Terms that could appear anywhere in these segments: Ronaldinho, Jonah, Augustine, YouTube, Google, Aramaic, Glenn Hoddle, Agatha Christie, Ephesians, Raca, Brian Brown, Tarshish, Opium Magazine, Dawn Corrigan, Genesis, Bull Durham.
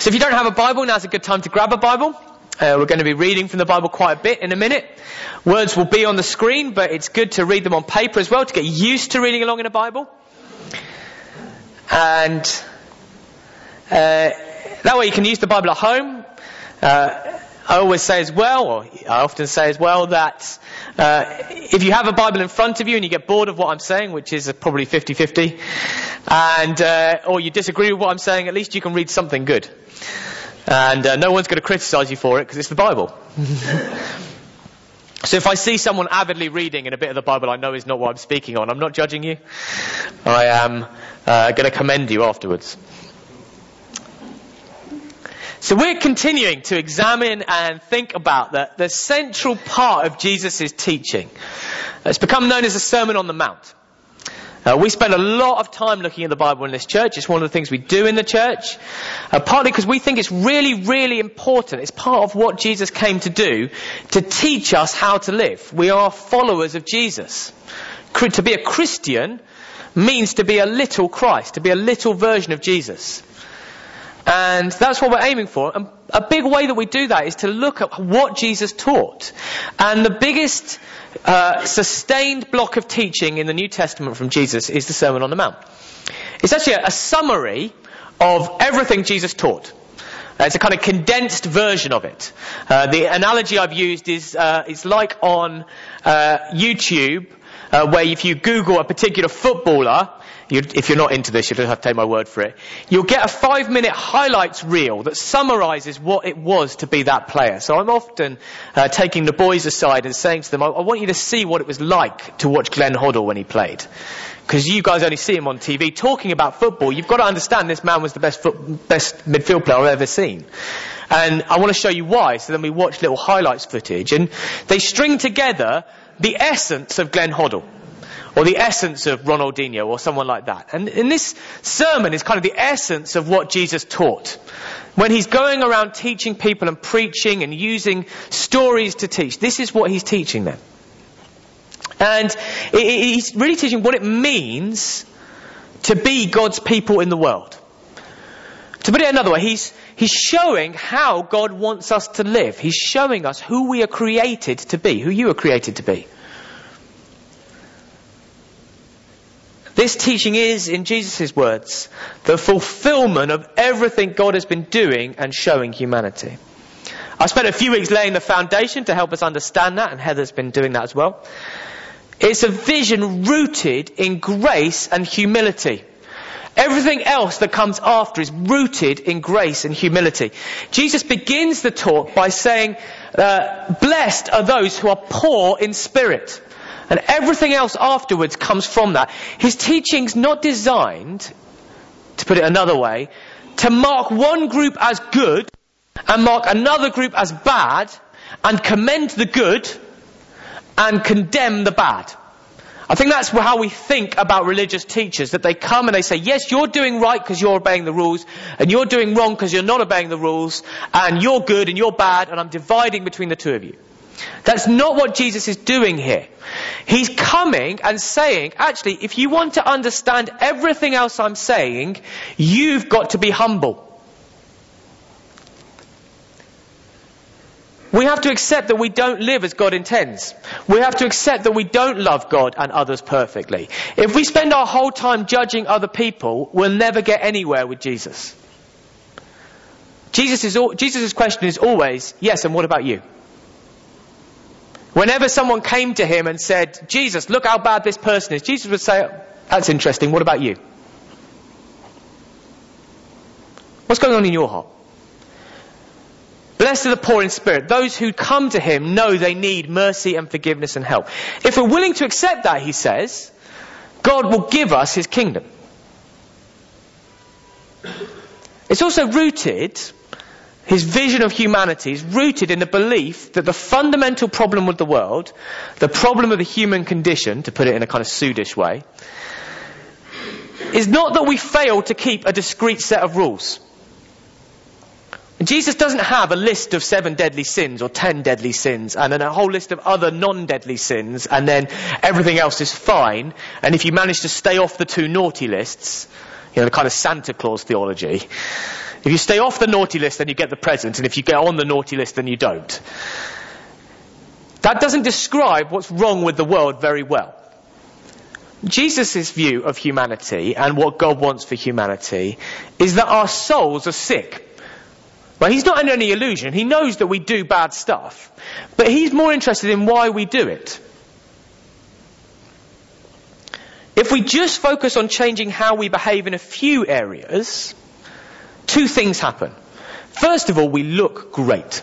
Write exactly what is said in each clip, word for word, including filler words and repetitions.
So if you don't have a Bible, now's a good time to grab a Bible. Uh, we're going to be reading from the Bible quite a bit in a minute. Words will be on the screen, but it's good to read them on paper as well, to get used to reading along in a Bible. And uh, that way you can use the Bible at home. Uh, I always say as well, or I often say as well, that uh, if you have a Bible in front of you and you get bored of what I'm saying, which is probably fifty-fifty, and uh, or you disagree with what I'm saying, at least you can read something good. And uh, no one's going to criticise you for it because it's the Bible. So if I see someone avidly reading in a bit of the Bible I know is not what I'm speaking on, I'm not judging you. I am uh, going to commend you afterwards. So we're continuing to examine and think about the, the central part of Jesus' teaching. It's become known as the Sermon on the Mount. Uh, we spend a lot of time looking at the Bible in this church. It's one of the things we do in the church. Uh, partly because we think it's really, really important. It's part of what Jesus came to do, to teach us how to live. We are followers of Jesus. To be a Christian means to be a little Christ, to be a little version of Jesus. And that's what we're aiming for. And a big way that we do that is to look at what Jesus taught. And the biggest uh, sustained block of teaching in the New Testament from Jesus is the Sermon on the Mount. It's actually a, a summary of everything Jesus taught. Uh, it's a kind of condensed version of it. Uh, the analogy I've used is uh, it's like on uh, YouTube, uh, where if you Google a particular footballer, You'd, if you're not into this, you'll just have to take my word for it. You'll get a five-minute highlights reel that summarises what it was to be that player. So I'm often uh, taking the boys aside and saying to them, I, I want you to see what it was like to watch Glenn Hoddle when he played. Because you guys only see him on T V talking about football. You've got to understand this man was the best, foot, best midfield player I've ever seen. And I want to show you why. So then we watch little highlights footage. And they string together the essence of Glenn Hoddle, or the essence of Ronaldinho, or someone like that. And, and this sermon is kind of the essence of what Jesus taught. When he's going around teaching people and preaching and using stories to teach, this is what he's teaching them. And it, it, he's really teaching what it means to be God's people in the world. To put it another way, he's, he's showing how God wants us to live. He's showing us who we are created to be, who you are created to be. This teaching is, in Jesus' words, the fulfillment of everything God has been doing and showing humanity. I spent a few weeks laying the foundation to help us understand that, and Heather's been doing that as well. It's a vision rooted in grace and humility. Everything else that comes after is rooted in grace and humility. Jesus begins the talk by saying, uh, blessed are those who are poor in spirit. And everything else afterwards comes from that. His teaching's not designed, to put it another way, to mark one group as good and mark another group as bad and commend the good and condemn the bad. I think that's how we think about religious teachers, that they come and they say, yes, you're doing right because you're obeying the rules, and you're doing wrong because you're not obeying the rules, and you're good and you're bad, and I'm dividing between the two of you. That's not what Jesus is doing here. He's coming and saying, actually, if you want to understand everything else I'm saying, you've got to be humble. We have to accept that we don't live as God intends. We have to accept that we don't love God and others perfectly. If we spend our whole time judging other people, we'll never get anywhere with Jesus. Jesus is al- Jesus's question is always, yes, and what about you? Whenever someone came to him and said, Jesus, look how bad this person is, Jesus would say, oh, that's interesting, what about you? What's going on in your heart? Blessed are the poor in spirit. Those who come to him know they need mercy and forgiveness and help. If we're willing to accept that, he says, God will give us his kingdom. It's also rooted... His vision of humanity is rooted in the belief that the fundamental problem with the world, the problem of the human condition, to put it in a kind of Sudish way, is not that we fail to keep a discrete set of rules. And Jesus doesn't have a list of seven deadly sins or ten deadly sins and then a whole list of other non-deadly sins and then everything else is fine. And if you manage to stay off the two naughty lists, you know, the kind of Santa Claus theology... If you stay off the naughty list, then you get the present, and if you get on the naughty list, then you don't. That doesn't describe what's wrong with the world very well. Jesus' view of humanity and what God wants for humanity is that our souls are sick. Well, he's not in any illusion. He knows that we do bad stuff. But he's more interested in why we do it. If we just focus on changing how we behave in a few areas, two things happen. First of all, we look great.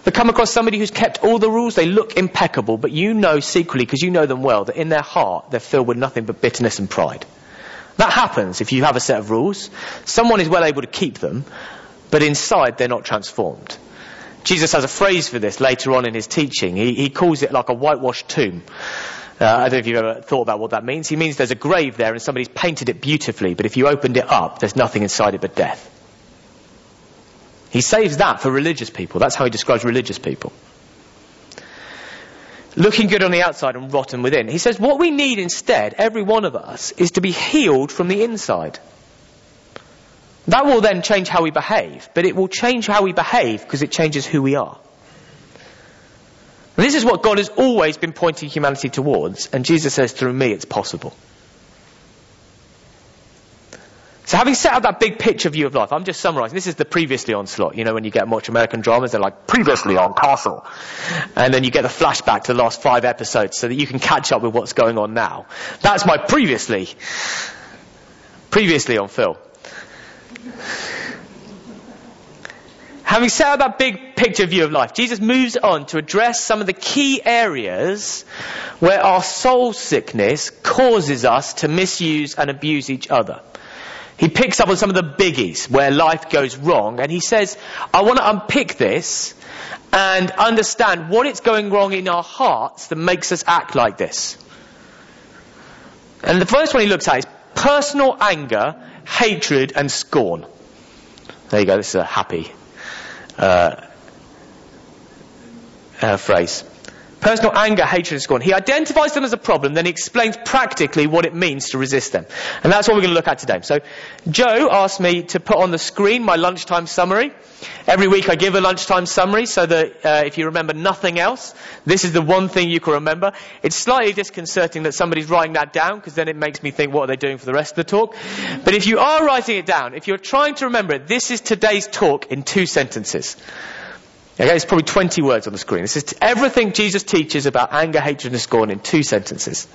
If you come across somebody who's kept all the rules, they look impeccable, but you know secretly, because you know them well, that in their heart they're filled with nothing but bitterness and pride. That happens if you have a set of rules. Someone is well able to keep them, but inside they're not transformed. Jesus has a phrase for this later on in his teaching. He, he calls it like a whitewashed tomb. Uh, I don't know if you've ever thought about what that means. He means there's a grave there and somebody's painted it beautifully, but if you opened it up, there's nothing inside it but death. He saves that for religious people. That's how he describes religious people. Looking good on the outside and rotten within. He says what we need instead, every one of us, is to be healed from the inside. That will then change how we behave, but it will change how we behave because it changes who we are. And this is what God has always been pointing humanity towards, and Jesus says, through me it's possible. So having set out that big picture view of life, I'm just summarising. This is the previously on slot. You know, when you get much American dramas, they're like, previously on Castle. And then you get the flashback to the last five episodes so that you can catch up with what's going on now. That's my previously. Previously on Phil. Having set out that big picture view of life, Jesus moves on to address some of the key areas where our soul sickness causes us to misuse and abuse each other. He picks up on some of the biggies where life goes wrong, and he says, I want to unpick this and understand what it's going wrong in our hearts that makes us act like this. And the first one he looks at is personal anger, hatred and scorn. There you go, this is a happy uh, uh, phrase. Personal anger, hatred and scorn. He identifies them as a problem, then he explains practically what it means to resist them. And that's what we're going to look at today. So, Joe asked me to put on the screen my lunchtime summary. Every week I give a lunchtime summary so that uh, if you remember nothing else, this is the one thing you can remember. It's slightly disconcerting that somebody's writing that down, because then it makes me think, what are they doing for the rest of the talk? But if you are writing it down, if you're trying to remember it, this is today's talk in two sentences. Okay, it's probably twenty words on the screen. This is t- everything Jesus teaches about anger, hatred and scorn in two sentences.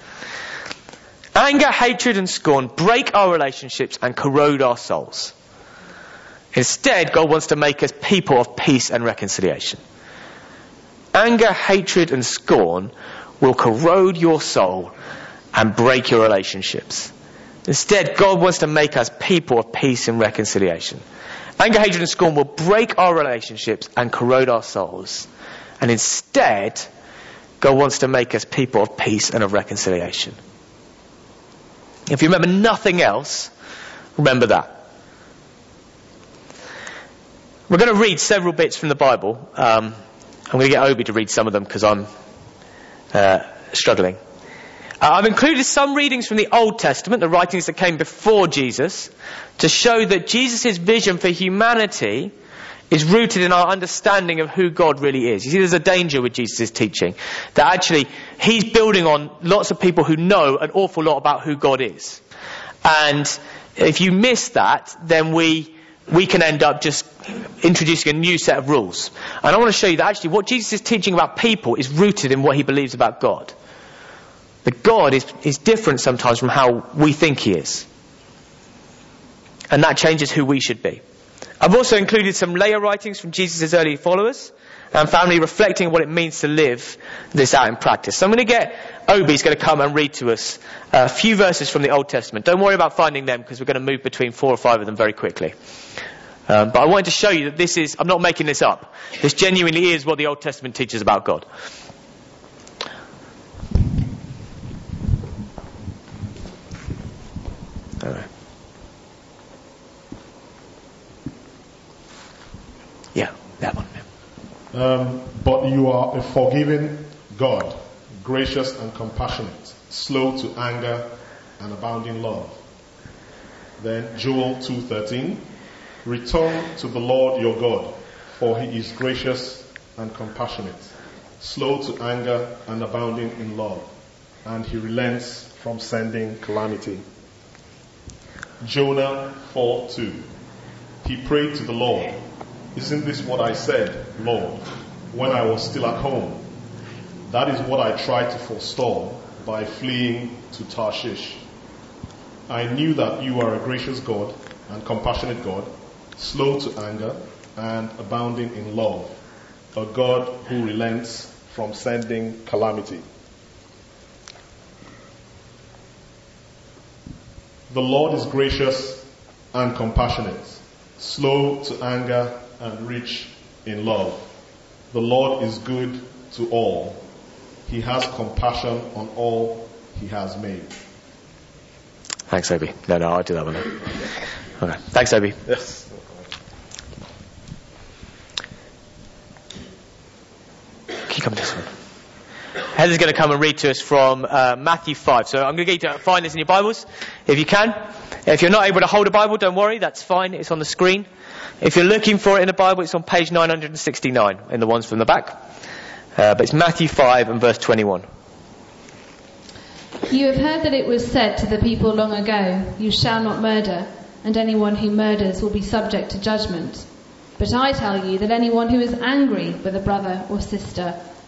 Anger, hatred and scorn break our relationships and corrode our souls. Instead, God wants to make us people of peace and reconciliation. Anger, hatred and scorn will corrode your soul and break your relationships. Instead, God wants to make us people of peace and reconciliation. Anger, hatred and scorn will break our relationships and corrode our souls. And instead, God wants to make us people of peace and of reconciliation. If you remember nothing else, remember that. We're going to read several bits from the Bible. Um, I'm going to get Obi to read some of them because I'm uh, struggling. Uh, I've included some readings from the Old Testament, the writings that came before Jesus, to show that Jesus' vision for humanity is rooted in our understanding of who God really is. You see, there's a danger with Jesus' teaching, that actually he's building on lots of people who know an awful lot about who God is. And if you miss that, then we we can end up just introducing a new set of rules. And I want to show you that actually what Jesus is teaching about people is rooted in what he believes about God. That God is, is different sometimes from how we think he is. And that changes who we should be. I've also included some later writings from Jesus' early followers and family reflecting what it means to live this out in practice. So I'm going to get Obi's going to come and read to us a few verses from the Old Testament. Don't worry about finding them because we're going to move between four or five of them very quickly. Um, but I wanted to show you that this is, I'm not making this up. This genuinely is what the Old Testament teaches about God. Yeah, that one. Um, but you are a forgiving God, gracious and compassionate, slow to anger and abounding love. Then Joel two thirteen. Return to the Lord your God, for he is gracious and compassionate, slow to anger and abounding in love, and he relents from sending calamity. Jonah four two. He prayed to the Lord, "Isn't this what I said, Lord, when I was still at home? That is what I tried to forestall by fleeing to Tarshish. I knew that you are a gracious God and compassionate God, slow to anger and abounding in love, a God who relents from sending calamity." The Lord is gracious and compassionate, slow to anger and rich in love. The Lord is good to all. He has compassion on all he has made. Thanks, Obi. No, no, I'll do that one. Okay. Thanks, Obi. Yes. Can you come this way? Heather's going to come and read to us from uh, Matthew five. So I'm going to get you to find this in your Bibles, if you can. If you're not able to hold a Bible, don't worry, that's fine. It's on the screen. If you're looking for it in a Bible, it's on page nine hundred sixty-nine in the ones from the back. Uh, but it's Matthew five and verse twenty-one. You have heard that it was said to the people long ago, "You shall not murder, and anyone who murders will be subject to judgment." But I tell you that anyone who is angry with a brother or sister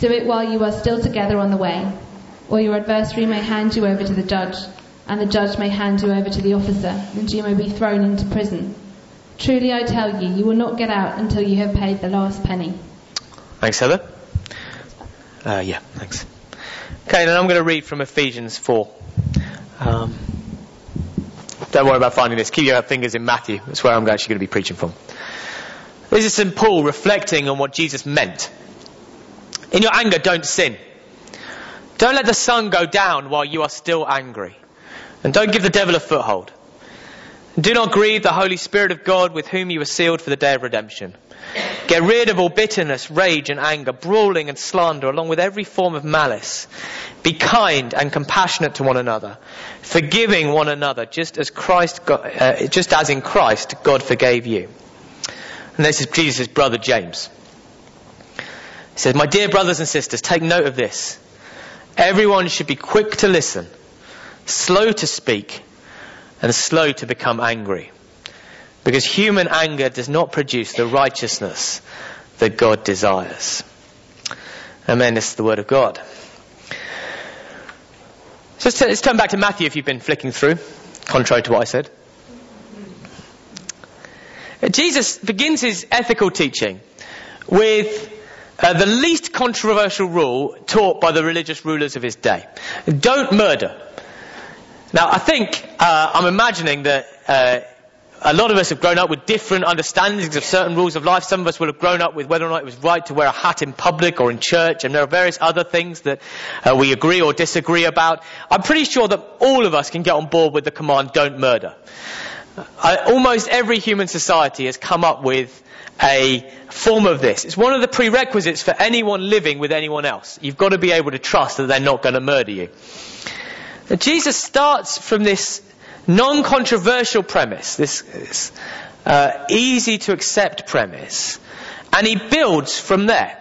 Do it while you are still together on the way, or your adversary may hand you over to the judge, and the judge may hand you over to the officer, and you may be thrown into prison. Truly I tell you, you will not get out until you have paid the last penny. Thanks, Heather. Uh, yeah, thanks. Okay, then I'm going to read from Ephesians four. Um, don't worry about finding this. Keep your fingers in Matthew. That's where I'm actually going to be preaching from. This is Saint Paul reflecting on what Jesus meant. In your anger, don't sin. Don't let the sun go down while you are still angry. And don't give the devil a foothold. Do not grieve the Holy Spirit of God, with whom you were sealed for the day of redemption. Get rid of all bitterness, rage and anger, brawling and slander, along with every form of malice. Be kind and compassionate to one another, forgiving one another, just as Christ, uh, just as in Christ God forgave you. And this is Jesus' brother James. He says, "My dear brothers and sisters, take note of this. Everyone should be quick to listen, slow to speak, and slow to become angry, because human anger does not produce the righteousness that God desires." Amen. This is the word of God. So let's, t- let's turn back to Matthew if you've been flicking through, contrary to what I said. Jesus begins his ethical teaching with Uh, the least controversial rule taught by the religious rulers of his day. Don't murder. Now, I think, uh, I'm imagining that uh, a lot of us have grown up with different understandings of certain rules of life. Some of us will have grown up with whether or not it was right to wear a hat in public or in church, and there are various other things that uh, we agree or disagree about. I'm pretty sure that all of us can get on board with the command, don't murder. Uh, almost every human society has come up with a form of this. It's one of the prerequisites for anyone living with anyone else. You've got to be able to trust that they're not going to murder you. Now, Jesus starts from this non-controversial premise, this, this uh, easy to accept premise, and he builds from there.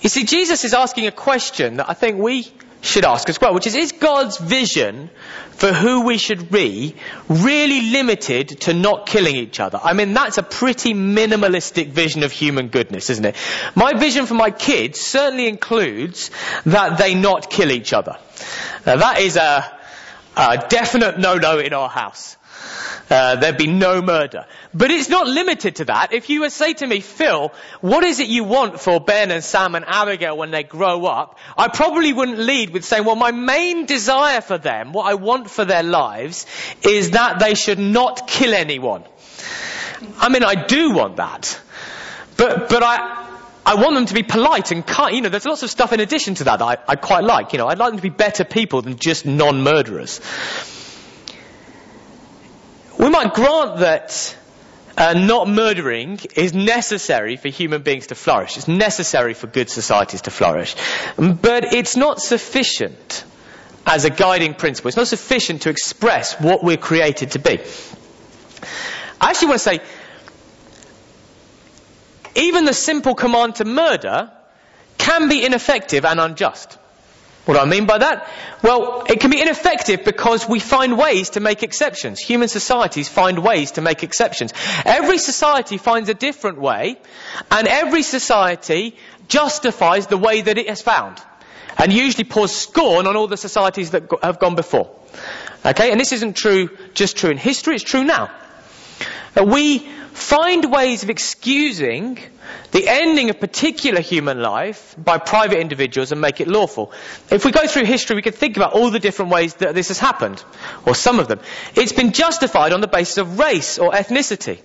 You see, Jesus is asking a question that I think we should ask as well, which is, is God's vision for who we should be really limited to not killing each other? I mean, that's a pretty minimalistic vision of human goodness, isn't it? My vision for my kids certainly includes that they not kill each other. Now, that is a, a definite no-no in our house. Uh, there'd be no murder. But it's not limited to that. If you would say to me, Phil, what is it you want for Ben and Sam and Abigail when they grow up? I probably wouldn't lead with saying, well, my main desire for them, what I want for their lives, is that they should not kill anyone. I mean, I do want that. But, but I... I want them to be polite and kind. You know, there's lots of stuff in addition to that, that I, I quite like. You know, I'd like them to be better people than just non-murderers. We might grant that uh, not murdering is necessary for human beings to flourish. It's necessary for good societies to flourish. But it's not sufficient as a guiding principle. It's not sufficient to express what we're created to be. I actually want to say, even the simple command to murder can be ineffective and unjust. What do I mean by that? Well, it can be ineffective because we find ways to make exceptions. Human societies find ways to make exceptions. Every society finds a different way, and every society justifies the way that it has found, and usually pours scorn on all the societies that have gone before. Okay, and this isn't true, just true in history, it's true now. We find ways of excusing the ending of particular human life by private individuals and make it lawful. If we go through history, we can think about all the different ways that this has happened, or some of them. It's been justified on the basis of race or ethnicity.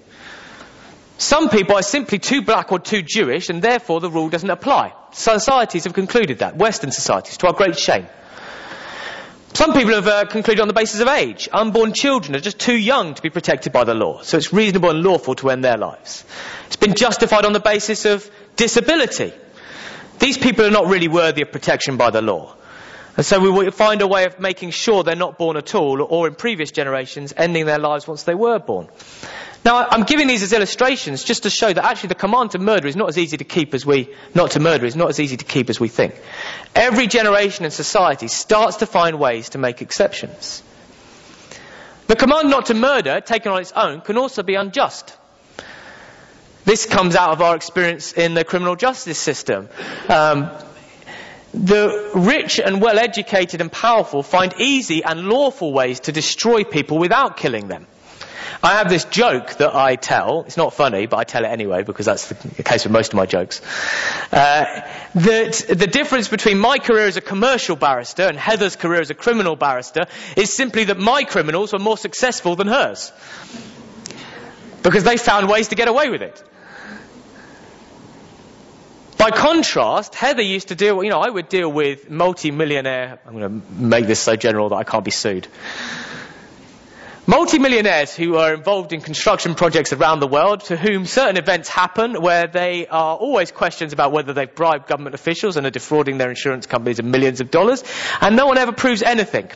Some people are simply too black or too Jewish, and therefore the rule doesn't apply. Societies have concluded that, Western societies, to our great shame. Some people have uh, concluded on the basis of age. Unborn children are just too young to be protected by the law, so it's reasonable and lawful to end their lives. It's been justified on the basis of disability. These people are not really worthy of protection by the law. And so we will find a way of making sure they're not born at all, or in previous generations, ending their lives once they were born. Now, I'm giving these as illustrations just to show that actually the command to murder is not as easy to keep as we, not to murder is not as easy to keep as we think. Every generation and society starts to find ways to make exceptions. The command not to murder, taken on its own, can also be unjust. This comes out of our experience in the criminal justice system. Um, The rich and well-educated and powerful find easy and lawful ways to destroy people without killing them. I have this joke that I tell. It's not funny, but I tell it anyway because that's the case with most of my jokes. Uh, that the difference between my career as a commercial barrister and Heather's career as a criminal barrister is simply that my criminals were more successful than hers, because they found ways to get away with it. By contrast, Heather used to deal, you know, I would deal with multi-millionaire, I'm going to make this so general that I can't be sued. Multi-millionaires who are involved in construction projects around the world, to whom certain events happen where they are always questions about whether they've bribed government officials and are defrauding their insurance companies of millions of dollars, and no one ever proves anything.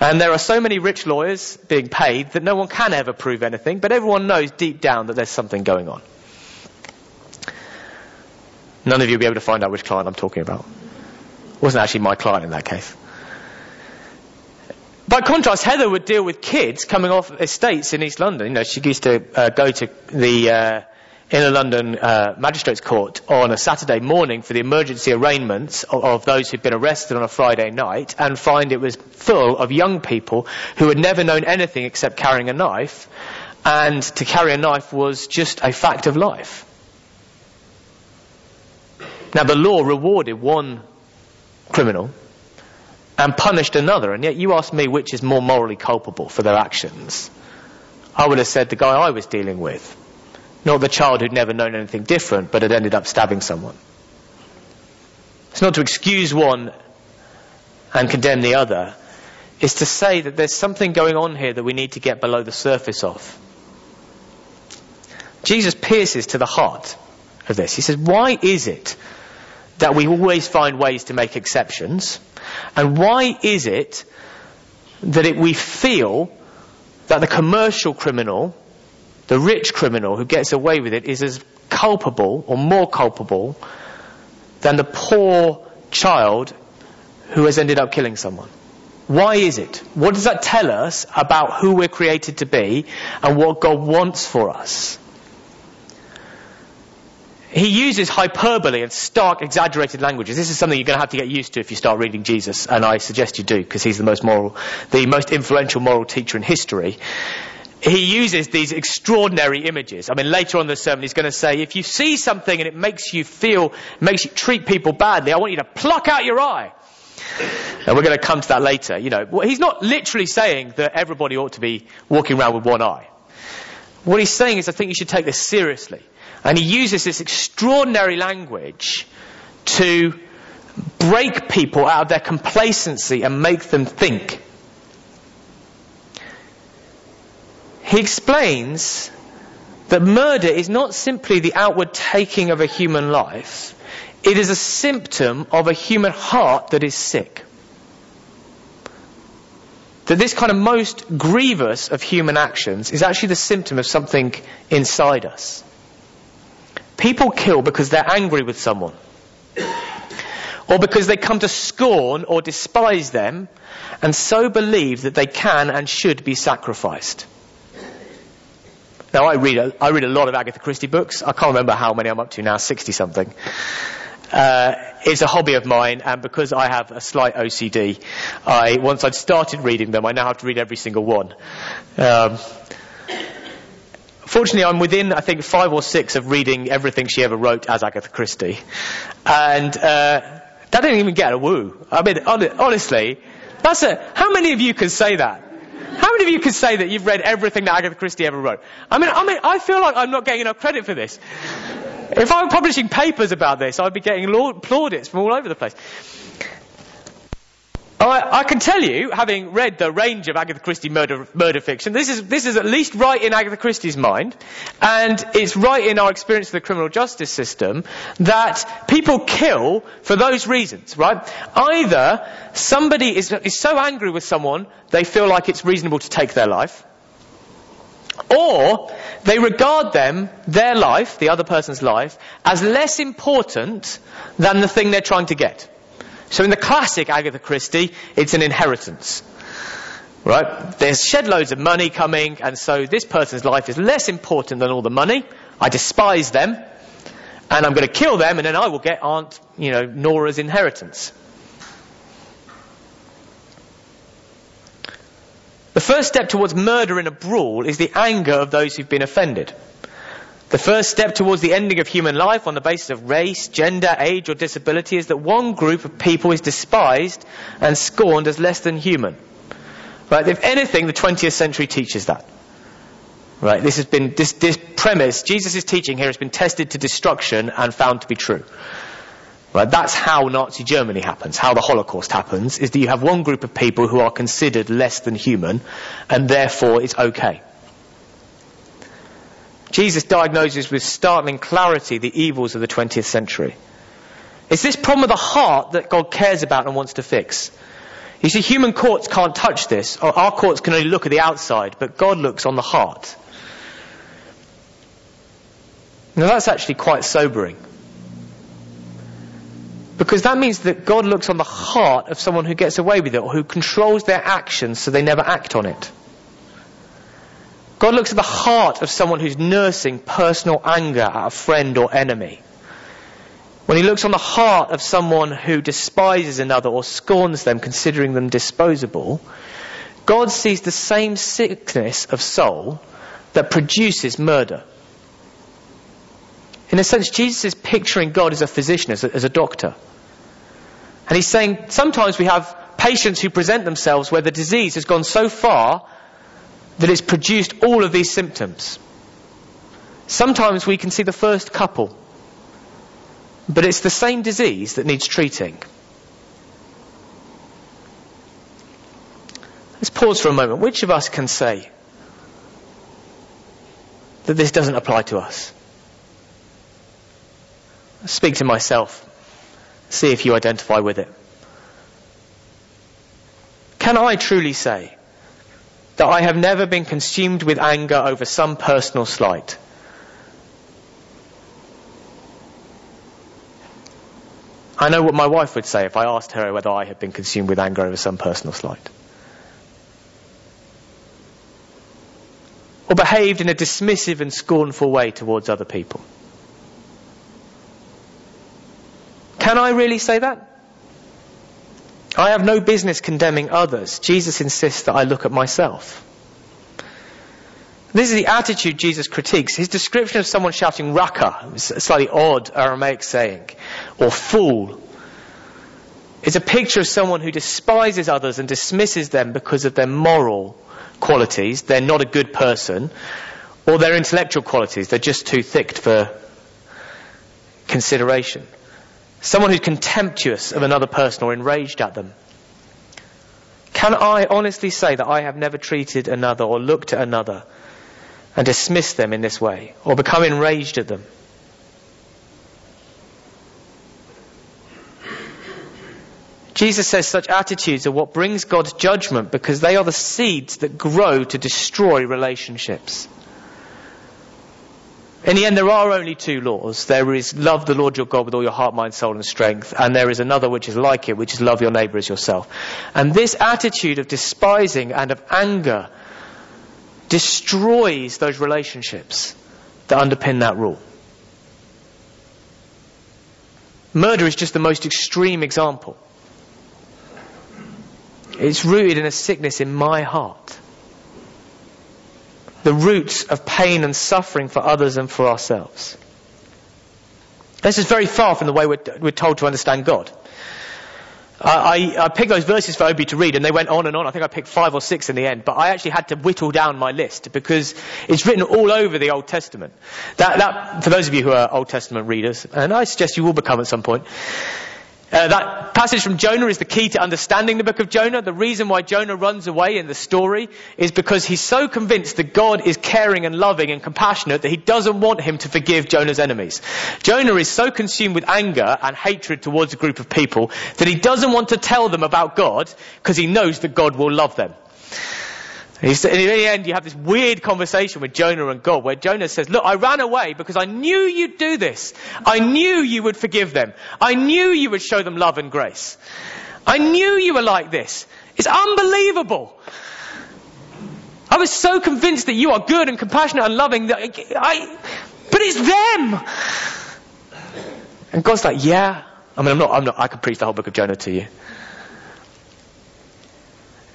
And there are so many rich lawyers being paid that no one can ever prove anything, but everyone knows deep down that there's something going on. None of you will be able to find out which client I'm talking about. It wasn't actually my client in that case. By contrast, Heather would deal with kids coming off estates in East London. You know, she used to uh, go to the uh, Inner London uh, Magistrates Court on a Saturday morning for the emergency arraignments of, of those who'd been arrested on a Friday night, and find it was full of young people who had never known anything except carrying a knife, and to carry a knife was just a fact of life. Now, the law rewarded one criminal and punished another, and yet you ask me which is more morally culpable for their actions. I would have said the guy I was dealing with, not the child who'd never known anything different but had ended up stabbing someone. It's not to excuse one and condemn the other. It's to say that there's something going on here that we need to get below the surface of. Jesus pierces to the heart of this. He says, why is it that we always find ways to make exceptions, and why is it that it, we feel that the commercial criminal, the rich criminal who gets away with it, is as culpable or more culpable than the poor child who has ended up killing someone? Why is it? What does that tell us about who we're created to be and what God wants for us? He uses hyperbole and stark, exaggerated languages. This is something you're going to have to get used to if you start reading Jesus, and I suggest you do, because he's the most moral, the most influential moral teacher in history. he uses these extraordinary images. I mean, later on in the sermon, he's going to say, if you see something and it makes you feel, makes you treat people badly, I want you to pluck out your eye. And we're going to come to that later. You know, he's not literally saying that everybody ought to be walking around with one eye. What he's saying is, I think you should take this seriously. And he uses this extraordinary language to break people out of their complacency and make them think. He explains that murder is not simply the outward taking of a human life. It is a symptom of a human heart that is sick. That this kind of most grievous of human actions is actually the symptom of something inside us. People kill because they're angry with someone, or because they come to scorn or despise them, and so believe that they can and should be sacrificed. Now, I read a, I read a lot of Agatha Christie books. I can't remember how many I'm up to now, sixty something. Uh, it's a hobby of mine, and because I have a slight O C D, I once I'd started reading them, I now have to read every single one. Um, fortunately, I'm within, I think, five or six of reading everything she ever wrote as Agatha Christie. And uh, that didn't even get a woo. I mean, honestly, that's a, how many of you can say that? How many of you can say that you've read everything that Agatha Christie ever wrote? I mean, I mean, I feel like I'm not getting enough credit for this. If I were publishing papers about this, I'd be getting plaudits from all over the place. I, I can tell you, having read the range of Agatha Christie murder, murder fiction, this is this is at least right in Agatha Christie's mind, and it's right in our experience of the criminal justice system, that people kill for those reasons, right? Either somebody is, is so angry with someone, they feel like it's reasonable to take their life, or they regard them, their life, the other person's life, as less important than the thing they're trying to get. So in the classic Agatha Christie, it's an inheritance, right? There's shed loads of money coming, and so this person's life is less important than all the money. I despise them, and I'm going to kill them, and then I will get Aunt, you know, Nora's inheritance. The first step towards murder in a brawl is the anger of those who've been offended. The first step towards the ending of human life on the basis of race, gender, age or disability is that one group of people is despised and scorned as less than human. Right? If anything, the twentieth century teaches that. Right? This has been, this, this premise, Jesus' teaching here has been tested to destruction and found to be true. Right? That's how Nazi Germany happens, how the Holocaust happens, is that you have one group of people who are considered less than human, and therefore it's okay. Jesus diagnoses with startling clarity the evils of the twentieth century. It's this problem of the heart that God cares about and wants to fix. You see, human courts can't touch this, or our courts can only look at the outside, but God looks on the heart. Now that's actually quite sobering. Because that means that God looks on the heart of someone who gets away with it, or who controls their actions so they never act on it. God looks at the heart of someone who's nursing personal anger at a friend or enemy. When he looks on the heart of someone who despises another or scorns them, considering them disposable, God sees the same sickness of soul that produces murder. In a sense, Jesus is picturing God as a physician, as a, as a doctor. And he's saying, sometimes we have patients who present themselves where the disease has gone so far that it's produced all of these symptoms. Sometimes we can see the first couple, but it's the same disease that needs treating. Let's pause for a moment. Which of us can say that this doesn't apply to us? I speak to myself. See if you identify with it. Can I truly say that I have never been consumed with anger over some personal slight? I know what my wife would say if I asked her whether I had been consumed with anger over some personal slight. Or behaved in a dismissive and scornful way towards other people. Can I really say that? I have no business condemning others. Jesus insists that I look at myself. This is the attitude Jesus critiques. His description of someone shouting Raca, a slightly odd Aramaic saying, or fool, is a picture of someone who despises others and dismisses them because of their moral qualities. They're not a good person, or their intellectual qualities. They're just too thick for consideration. Someone who's contemptuous of another person or enraged at them. Can I honestly say that I have never treated another or looked at another and dismissed them in this way, or become enraged at them? Jesus says such attitudes are what brings God's judgment, because they are the seeds that grow to destroy relationships. In the end, there are only two laws. There is love the Lord your God with all your heart, mind, soul and strength. And there is another which is like it, which is love your neighbour as yourself. And this attitude of despising and of anger destroys those relationships that underpin that rule. Murder is just the most extreme example. It's rooted in a sickness in my heart. The roots of pain and suffering for others and for ourselves. This is very far from the way we're, we're told to understand God. I, I, I picked those verses for Obi to read, and they went on and on. I think I picked five or six in the end, but I actually had to whittle down my list, because it's written all over the Old Testament. That, that for those of you who are Old Testament readers, and I suggest you will become at some point, Uh, that passage from Jonah is the key to understanding the book of Jonah. The reason why Jonah runs away in the story is because he's so convinced that God is caring and loving and compassionate that he doesn't want him to forgive Jonah's enemies. Jonah is so consumed with anger and hatred towards a group of people that he doesn't want to tell them about God, because he knows that God will love them. And in the end, you have this weird conversation with Jonah and God, where Jonah says, look, I ran away because I knew you'd do this. I knew you would forgive them. I knew you would show them love and grace. I knew you were like this. It's unbelievable. I was so convinced that you are good and compassionate and loving that I, I but it's them. And God's like, yeah. I mean, I'm not, I'm not, I could preach the whole book of Jonah to you.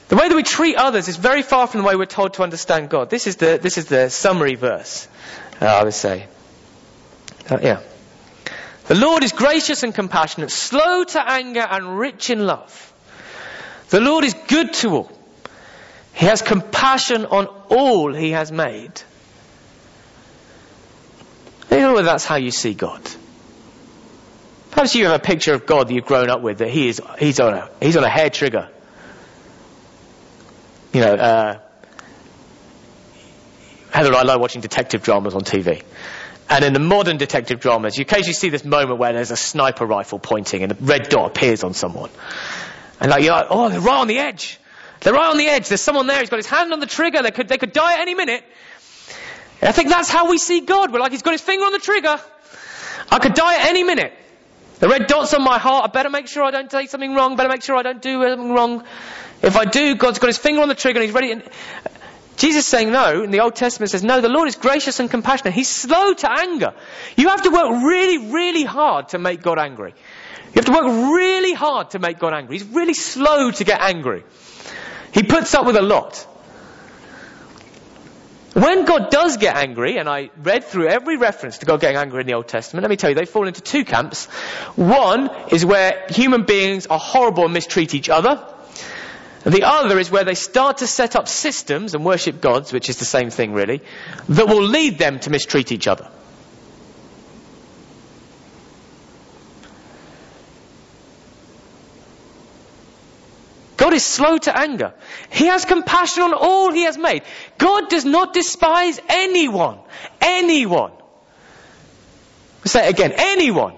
The way that we treat others is very far from the way we're told to understand God. This is the this is the summary verse, uh, I would say. Uh, yeah. The Lord is gracious and compassionate, slow to anger and rich in love. The Lord is good to all. He has compassion on all he has made. I don't know whether that's how you see God. Perhaps you have a picture of God that you've grown up with, that he is he's on a he's on a hair trigger. You know, uh, Heather and I like watching detective dramas on T V. And in the modern detective dramas, you occasionally see this moment where there's a sniper rifle pointing and a red dot appears on someone. And like, you're like, oh, they're right on the edge. They're right on the edge. There's someone there who's got his hand on the trigger. They could, they could die at any minute. And I think that's how we see God. We're like, he's got his finger on the trigger. I could die at any minute. The red dot's on my heart. I better make sure I don't say something wrong. Better make sure I don't do anything wrong. If I do, God's got his finger on the trigger and he's ready. And Jesus is saying no, and the Old Testament says no, the Lord is gracious and compassionate. He's slow to anger. You have to work really, really hard to make God angry. You have to work really hard to make God angry. He's really slow to get angry. He puts up with a lot. When God does get angry, and I read through every reference to God getting angry in the Old Testament, let me tell you, they fall into two camps. One is where human beings are horrible and mistreat each other. And the other is where they start to set up systems and worship gods, which is the same thing really, that will lead them to mistreat each other. God is slow to anger. He has compassion on all he has made. God does not despise anyone. Anyone. I'll say it again. Anyone.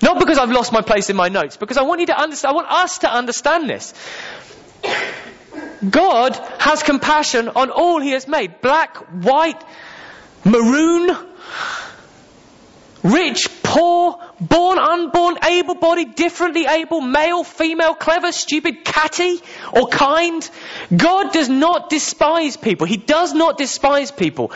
Not because I've lost my place in my notes, because I want you to understand, I want us to understand this. God has compassion on all he has made. Black, white, maroon, rich, poor, born, unborn, able-bodied, differently able, male, female, clever, stupid, catty, or kind. God does not despise people. He does not despise people.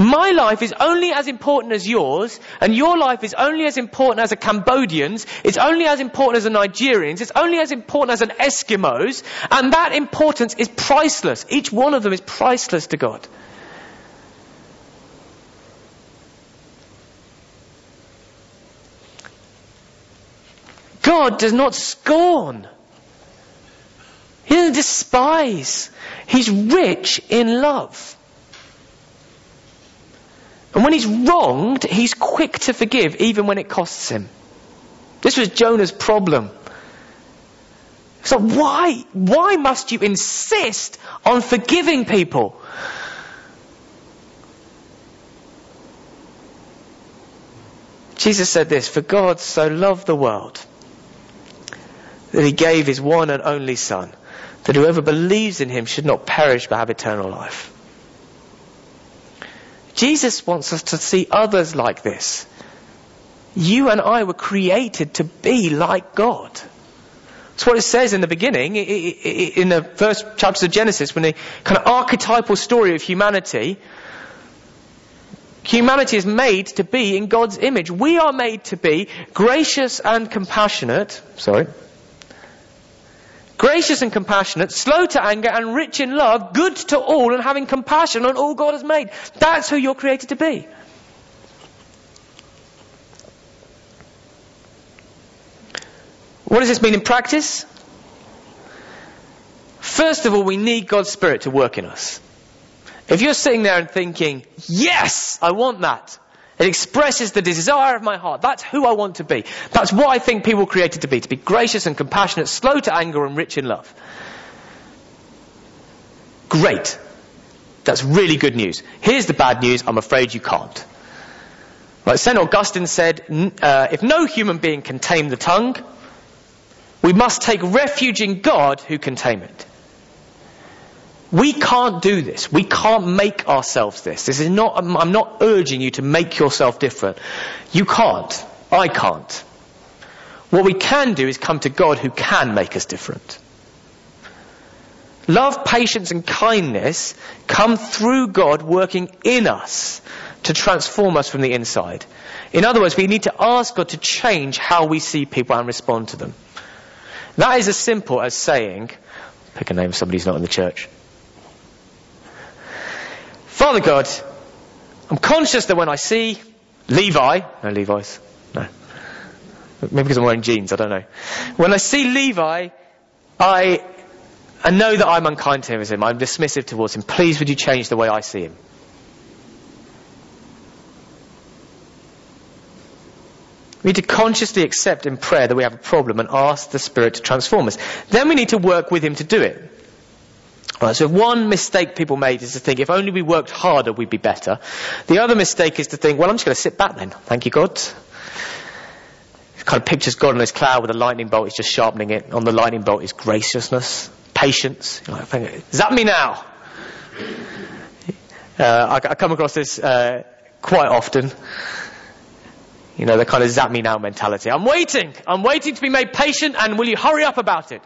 My life is only as important as yours, and your life is only as important as a Cambodian's, it's only as important as a Nigerian's, it's only as important as an Eskimo's, and that importance is priceless. Each one of them is priceless to God. God does not scorn. He doesn't despise. He's rich in love. And when he's wronged, he's quick to forgive, even when it costs him. This was Jonah's problem. So why, why must you insist on forgiving people? Jesus said this, "For God so loved the world that he gave his one and only Son, that whoever believes in him should not perish but have eternal life." Jesus wants us to see others like this. You and I were created to be like God. That's what it says in the beginning, in the first chapters of Genesis, when the kind of archetypal story of humanity, humanity is made to be in God's image. We are made to be gracious and compassionate, sorry, gracious and compassionate, slow to anger and rich in love, good to all and having compassion on all God has made. That's who you're created to be. What does this mean in practice? First of all, we need God's Spirit to work in us. If you're sitting there and thinking, yes, I want that. It expresses the desire of my heart. That's who I want to be. That's what I think people were created to be. To be gracious and compassionate, slow to anger and rich in love. Great. That's really good news. Here's the bad news. I'm afraid you can't. Like Saint Augustine said, uh, if no human being can tame the tongue, we must take refuge in God who can tame it. We can't do this. We can't make ourselves this. This is not, I'm, I'm not urging you to make yourself different. You can't. I can't. What we can do is come to God who can make us different. Love, patience and kindness come through God working in us to transform us from the inside. In other words, we need to ask God to change how we see people and respond to them. That is as simple as saying, pick a name of somebody who's not in the church. Father God, I'm conscious that when I see Levi, no Levi's, no, maybe because I'm wearing jeans, I don't know. When I see Levi, I, I know that I'm unkind to him, I'm dismissive towards him. Please would you change the way I see him? We need to consciously accept in prayer that we have a problem and ask the Spirit to transform us. Then we need to work with him to do it. Right, so one mistake people made is to think, if only we worked harder, we'd be better. The other mistake is to think, well, I'm just going to sit back then. Thank you, God. It kind of pictures God on his cloud with a lightning bolt. He's just sharpening it. On the lightning bolt is graciousness, patience. You know, zap me now. Uh, I, I come across this uh, quite often. You know, the kind of zap me now mentality. I'm waiting. I'm waiting to be made patient, and will you hurry up about it?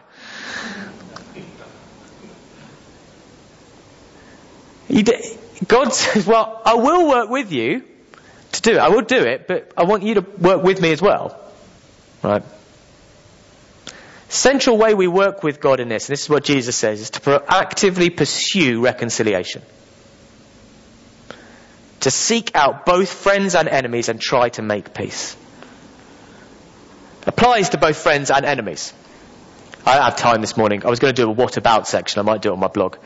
God says, well, I will work with you to do it. I will do it, but I want you to work with me as well. Right? Central way we work with God in this, and this is what Jesus says, is to proactively pursue reconciliation. To seek out both friends and enemies and try to make peace. Applies to both friends and enemies. I don't have time this morning. I was going to do a what about section. I might do it on my blog.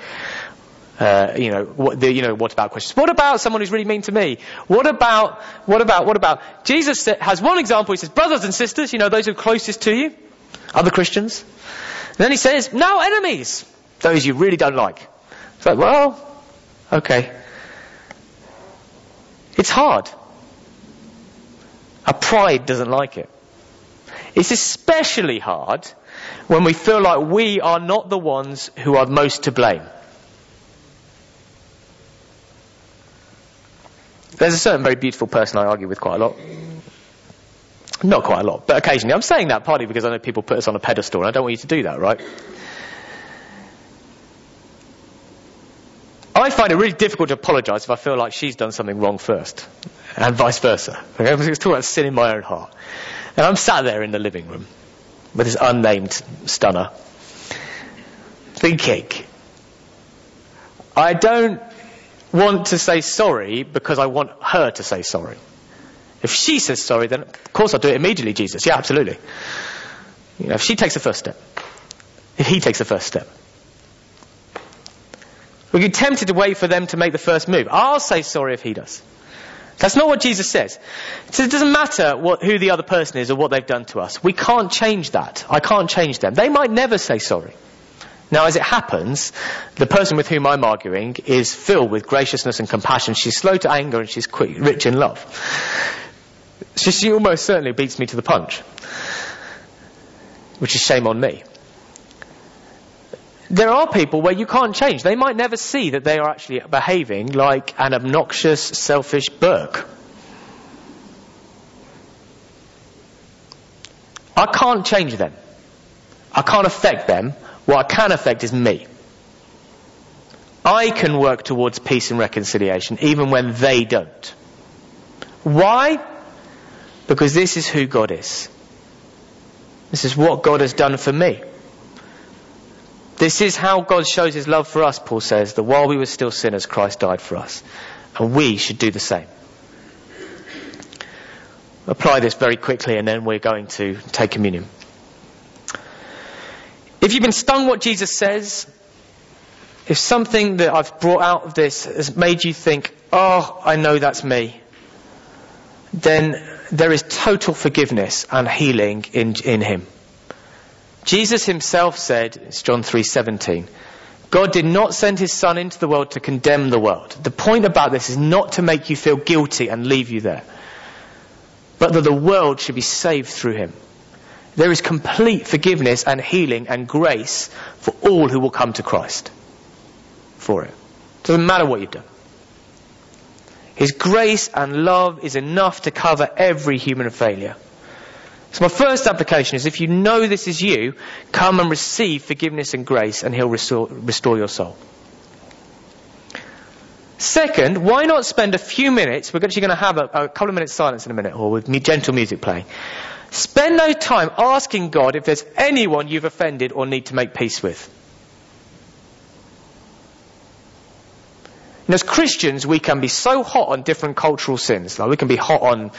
Uh, you know, what, the, you know, what about questions? What about someone who's really mean to me? What about, what about, what about? Jesus has one example. He says, brothers and sisters, you know, those who are closest to you, other Christians. And then he says, now enemies, those you really don't like. It's like, well, okay. It's hard. Our pride doesn't like it. It's especially hard when we feel like we are not the ones who are most to blame. There's a certain very beautiful person I argue with quite a lot. Not quite a lot, but occasionally. I'm saying that partly because I know people put us on a pedestal, and I don't want you to do that, right? I find it really difficult to apologise if I feel like she's done something wrong first, and vice versa. Okay? I'm just talking about sin in my own heart. And I'm sat there in the living room with this unnamed stunner, thinking, I don't want to say sorry because I want her to say sorry. If she says sorry, then of course I'll do it immediately, Jesus. Yeah, absolutely. You know, if she takes the first step, if he takes the first step, we'd be tempted to wait for them to make the first move. I'll say sorry if he does. That's not what Jesus says. He says it doesn't matter what, who the other person is or what they've done to us. We can't change that. I can't change them. They might never say sorry. Now, as it happens, the person with whom I'm arguing is filled with graciousness and compassion. She's slow to anger and she's quick, rich in love. She, she almost certainly beats me to the punch, which is shame on me. There are people where you can't change. They might never see that they are actually behaving like an obnoxious, selfish Burke. I can't change them. I can't affect them. What I can affect is me. I can work towards peace and reconciliation even when they don't. Why? Because this is who God is. This is what God has done for me. This is how God shows his love for us, Paul says, that while we were still sinners, Christ died for us. And we should do the same. Apply this very quickly and then we're going to take communion. If you've been stung what Jesus says, if something that I've brought out of this has made you think, oh, I know that's me, then there is total forgiveness and healing in, in him. Jesus himself said, it's John three seventeen, God did not send his son into the world to condemn the world. The point about this is not to make you feel guilty and leave you there, but that the world should be saved through him. There is complete forgiveness and healing and grace for all who will come to Christ for it. Doesn't matter what you've done. His grace and love is enough to cover every human failure. So my first application is, if you know this is you, come and receive forgiveness and grace and he'll restore, restore your soul. Second, why not spend a few minutes, we're actually going to have a, a couple of minutes silence in a minute, or with gentle music playing. Spend no time asking God if there's anyone you've offended or need to make peace with. And as Christians, we can be so hot on different cultural sins. Like we can be hot on,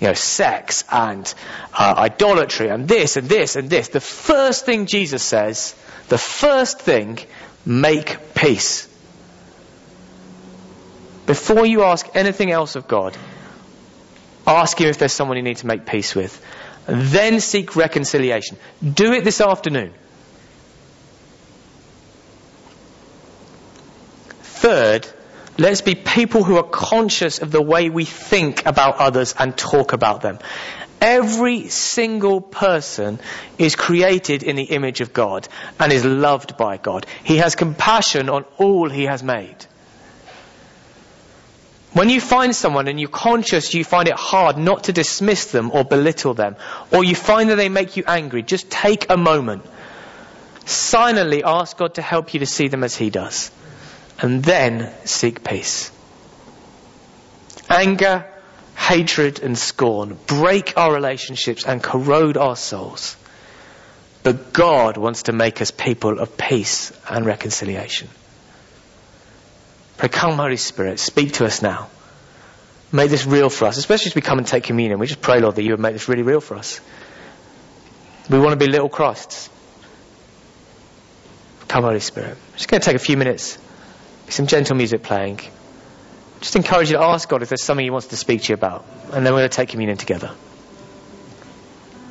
you know, sex and uh, idolatry and this and this and this. The first thing Jesus says, the first thing, make peace. Before you ask anything else of God, ask him if there's someone you need to make peace with. Then seek reconciliation. Do it this afternoon. Third, let's be people who are conscious of the way we think about others and talk about them. Every single person is created in the image of God and is loved by God. He has compassion on all he has made. When you find someone and you're conscious, you find it hard not to dismiss them or belittle them, or you find that they make you angry, just take a moment. Silently ask God to help you to see them as he does. And then seek peace. Anger, hatred and scorn break our relationships and corrode our souls. But God wants to make us people of peace and reconciliation. Pray, come Holy Spirit, speak to us now. Make this real for us, especially as we come and take communion. We just pray, Lord, that you would make this really real for us. We want to be little Christs. Come Holy Spirit. I'm just going to take a few minutes. Some gentle music playing. Just encourage you to ask God if there's something he wants to speak to you about. And then we're going to take communion together.